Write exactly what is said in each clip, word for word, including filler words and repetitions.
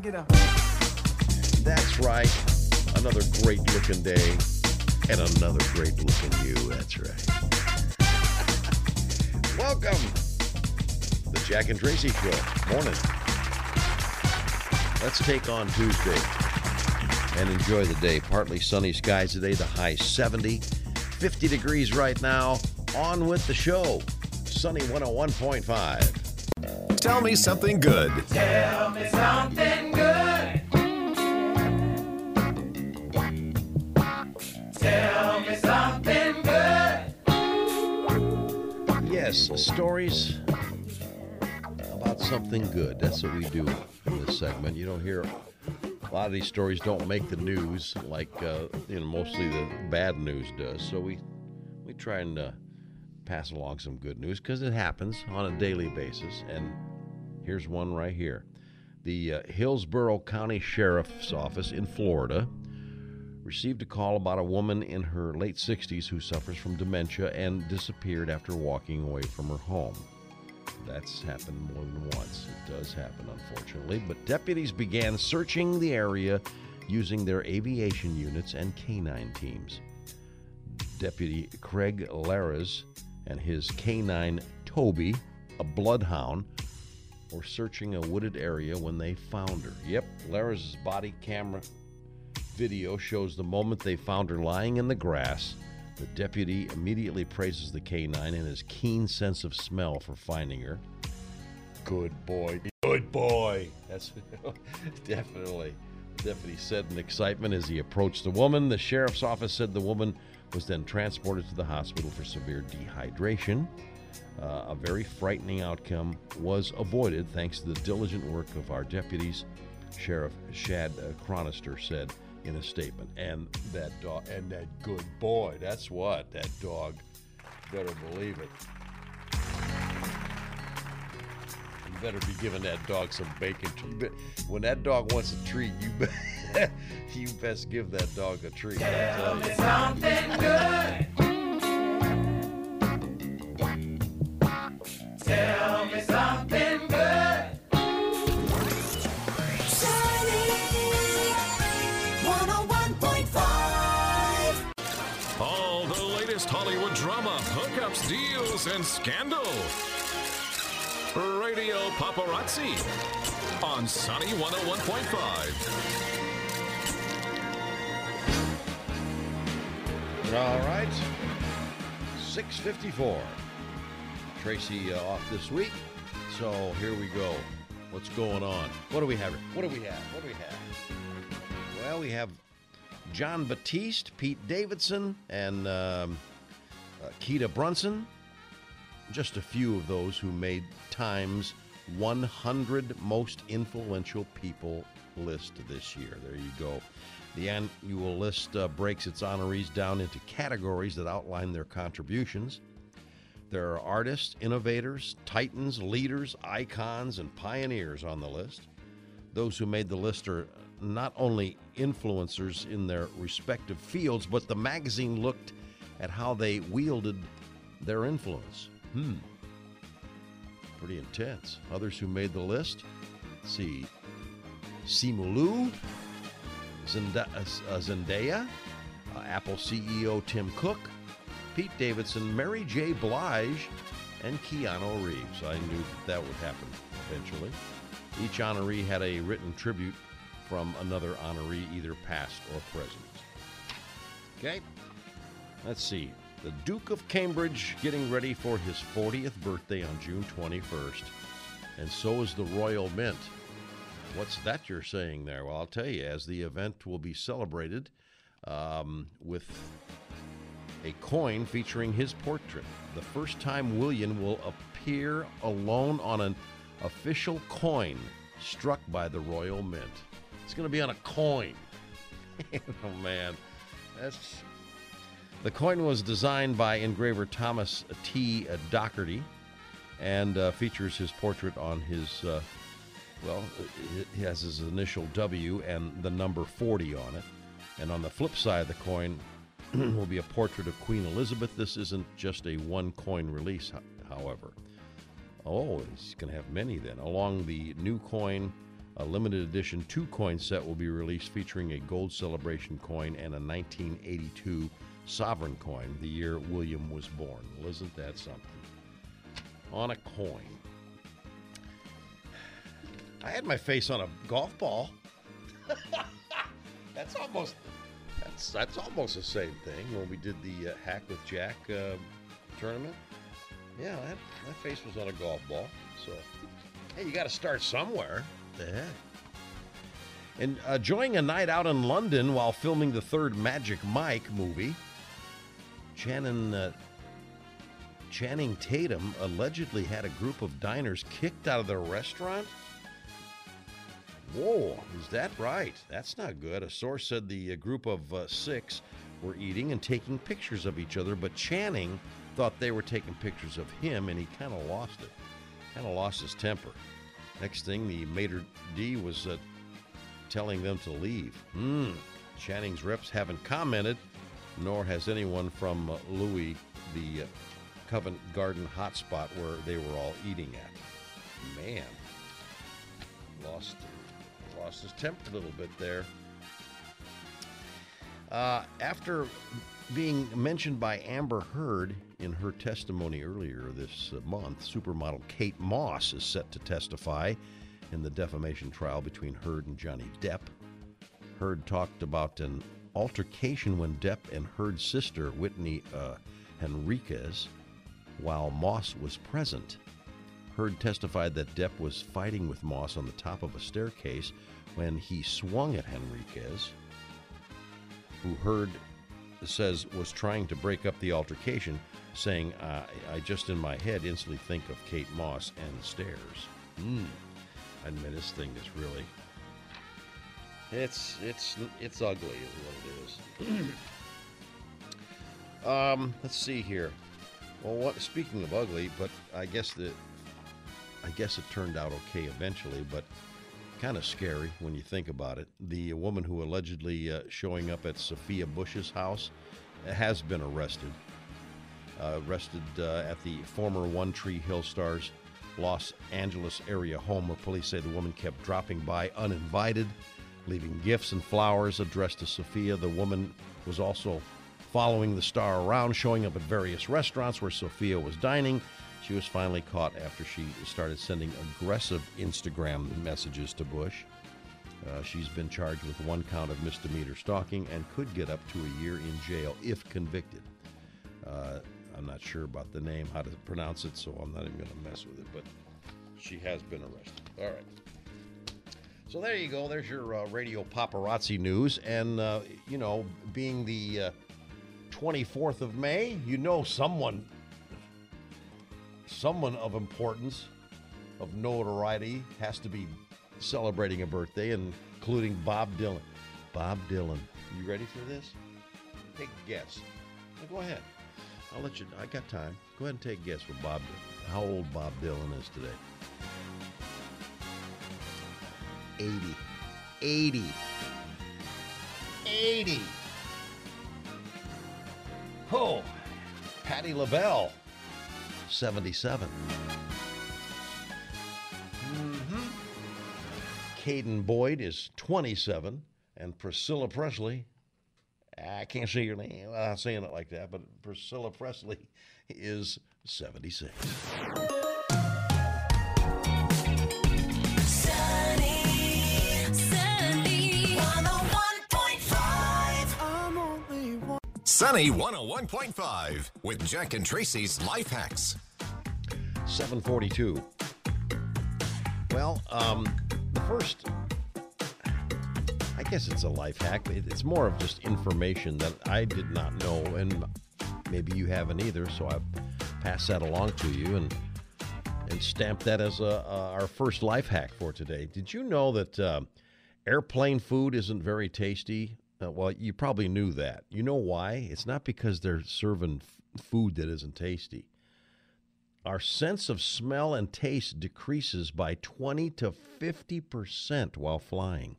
get up. That's right. Another great looking day and another great looking you. That's right. Welcome to the Jack and Tracy Show. Morning. Let's take on Tuesday and enjoy the day. Partly sunny skies today, the high seventy, fifty degrees right now. On with the show. Sunny one oh one point five. Tell me something good. Tell me something good. Tell me something good. Yes, stories about something good. That's what we do in this segment. You don't hear a lot of these stories don't make the news, like uh, you know, mostly the bad news does. So we we try and uh, pass along some good news because it happens on a daily basis. And here's one right here: the uh, Hillsborough County Sheriff's Office in Florida received a call about a woman in her late sixties who suffers from dementia and disappeared after walking away from her home. That's happened more than once. It does happen, unfortunately. But deputies began searching the area using their aviation units and canine teams. Deputy Craig Larraz and his canine Toby, a bloodhound, were searching a wooded area when they found her. Yep, Larraz's body camera video shows the moment they found her lying in the grass. The deputy immediately praises the canine and his keen sense of smell for finding her. Good boy. Good boy. That's definitely. The deputy said in excitement as he approached the woman. The sheriff's office said the woman was then transported to the hospital for severe dehydration. Uh, a very frightening outcome was avoided thanks to the diligent work of our deputies, Sheriff Shad Chronister said in a statement. And that dog, and that good boy, that's what, that dog, better believe it. You better be giving that dog some bacon. When that dog wants a treat, you best, you best give that dog a treat. Tell me something good. Tell me something good. Hollywood drama, hookups, deals, and scandal. Radio Paparazzi on Sunny one oh one point five. All right, six fifty-four. Tracy uh, off this week, so here we go. What's going on? What do we have? What do we have? What do we have? Well, we have John Batiste, Pete Davidson, and um, uh, Keita Brunson. Just a few of those who made Time's one hundred Most Influential People list this year. There you go. The annual list uh, breaks its honorees down into categories that outline their contributions. There are artists, innovators, titans, leaders, icons, and pioneers on the list. Those who made the list are not only influencers in their respective fields, but the magazine looked at how they wielded their influence. Hmm. Pretty intense. Others who made the list, let's see, Simu Liu, Zenda- uh, Zendaya, uh, Apple C E O Tim Cook, Pete Davidson, Mary J. Blige, and Keanu Reeves. I knew that, that would happen eventually. Each honoree had a written tribute from another honoree, either past or present. Okay, let's see. The Duke of Cambridge getting ready for his fortieth birthday on June twenty-first, and so is the Royal Mint. What's that you're saying there? Well, I'll tell you, as the event will be celebrated um, with a coin featuring his portrait. The first time William will appear alone on an official coin struck by the Royal Mint. It's going to be on a coin. Oh, man. That's... The coin was designed by engraver Thomas T. Docherty and uh, features his portrait on his, uh, well, he has his initial W and the number forty on it. And on the flip side of the coin will be a portrait of Queen Elizabeth. This isn't just a one-coin release, however. Oh, he's going to have many then. Along the new coin, A limited edition two-coin set will be released featuring a gold celebration coin and a nineteen eighty-two sovereign coin, the year William was born. Well, isn't that something? On a coin. I had my face on a golf ball. That's almost that's that's almost the same thing when we did the uh, Hack with Jack uh, tournament. Yeah, that, my face was on a golf ball. So, hey, you got to start somewhere. What the heck? And enjoying a night out in London while filming the third Magic Mike movie, Channing uh, Channing Tatum allegedly had a group of diners kicked out of their restaurant. Whoa, is that right? That's not good. A source said the uh, group of uh, six were eating and taking pictures of each other, but Channing thought they were taking pictures of him, and he kind of lost it. Kind of lost his temper. Next thing, the maitre d' was uh, telling them to leave. Hmm. Channing's reps haven't commented, nor has anyone from uh, Louis, the uh, Covent Garden hotspot where they were all eating at. Man, lost lost his temper a little bit there. Uh, after being mentioned by Amber Heard in her testimony earlier this month, supermodel Kate Moss is set to testify in the defamation trial between Heard and Johnny Depp. Heard talked about an altercation when Depp and Heard's sister, Whitney uh, Henriquez, while Moss was present. Heard testified that Depp was fighting with Moss on the top of a staircase when he swung at Henriquez, who Heard says was trying to break up the altercation, saying, uh, I just in my head instantly think of Kate Moss and stairs. Mm. I mean, this thing is really, it's it's it's ugly is what it is. um, let's see here. Well, what, speaking of ugly, but I guess the, I guess it turned out okay eventually, but kind of scary when you think about it. The woman who allegedly uh, showing up at Sophia Bush's house has been arrested. Uh, arrested uh, at the former One Tree Hill star's Los Angeles area home, where police say the woman kept dropping by uninvited, leaving gifts and flowers addressed to Sophia. The woman was also following the star around, showing up at various restaurants where Sophia was dining. She was finally caught after she started sending aggressive Instagram messages to Bush. Uh, she's been charged with one count of misdemeanor stalking and could get up to a year in jail if convicted. Uh, I'm not sure about the name, how to pronounce it, so I'm not even going to mess with it, but she has been arrested. All right. So there you go. There's your uh, radio paparazzi news. And, uh, you know, being the uh, twenty-fourth of May, you know someone... Someone of importance, of notoriety, has to be celebrating a birthday, including Bob Dylan. Bob Dylan. You ready for this? Take a guess. Now go ahead. I'll let you, I got time. Go ahead and take a guess with Bob Dylan. How old Bob Dylan is today? eighty. eighty. eighty. Oh, Patty LaBelle. seventy-seven. Mm-hmm. Caden Boyd is twenty-seven, and Priscilla Presley, I can't say your name, I'm not saying it like that, but Priscilla Presley is seventy-six. Sunny one oh one point five with Jack and Tracy's Life Hacks. seven forty-two. Well, um, the first, I guess it's a life hack. It's more of just information that I did not know, and maybe you haven't either, so I've passed that along to you and and stamped that as a, uh, our first life hack for today. Did you know that uh, airplane food isn't very tasty? Uh, well, you probably knew that. You know why? It's not because they're serving f- food that isn't tasty. Our sense of smell and taste decreases by twenty to fifty percent while flying.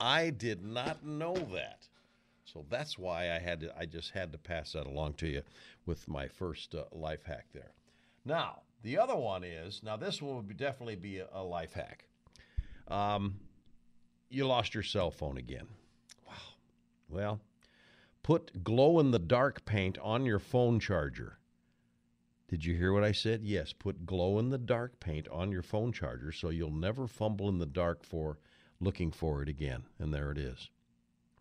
I did not know that. So that's why I had to, I just had to pass that along to you with my first uh, life hack there. Now, the other one is, now this will be definitely be a, a life hack. Um, you lost your cell phone again. Wow. Well, put glow-in-the-dark paint on your phone charger. Did you hear what I said? Yes, put glow-in-the-dark paint on your phone charger so you'll never fumble in the dark for looking for it again. And there it is.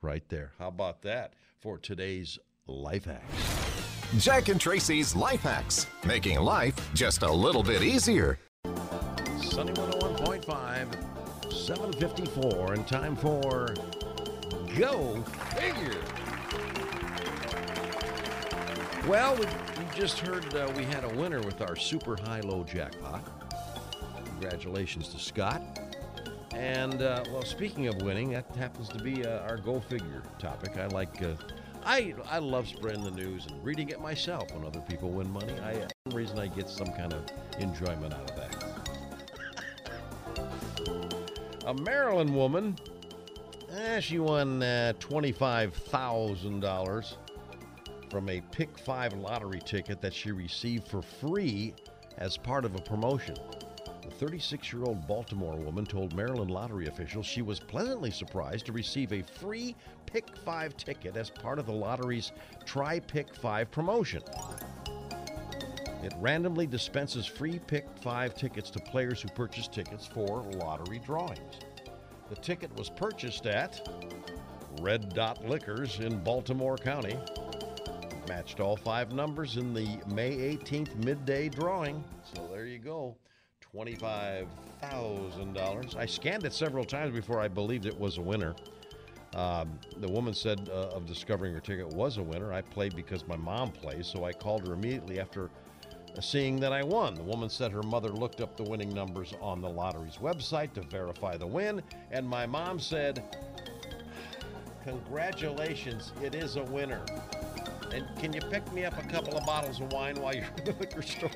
Right there. How about that for today's Life Hacks? Jack and Tracy's Life Hacks. Making life just a little bit easier. Sunny one oh one point five. seven fifty-four, and time for Go Figure. Well, we, we just heard uh, we had a winner with our super high-low jackpot. Congratulations to Scott. And, uh, well, speaking of winning, that happens to be uh, our Go Figure topic. I like, uh, I I love spreading the news and reading it myself when other people win money. I, for some reason, I get some kind of enjoyment out of that. A Maryland woman, eh, she won uh, twenty-five thousand dollars from a Pick Five lottery ticket that she received for free as part of a promotion. The thirty-six-year-old Baltimore woman told Maryland lottery officials she was pleasantly surprised to receive a free Pick Five ticket as part of the lottery's Try Pick Five promotion. It randomly dispenses free Pick Five tickets to players who purchase tickets for lottery drawings. The ticket was purchased at Red Dot Liquors in Baltimore County. It matched all five numbers in the May eighteenth midday drawing. So there you go, twenty-five thousand dollars. I scanned it several times before I believed it was a winner. Um, the woman said uh, of discovering her ticket was a winner. I played because my mom plays, so I called her immediately after seeing that I won. The woman said her mother looked up the winning numbers on the lottery's website to verify the win, and my mom said, "Congratulations, it is a winner. And can you pick me up a couple of bottles of wine while you're in the liquor store?"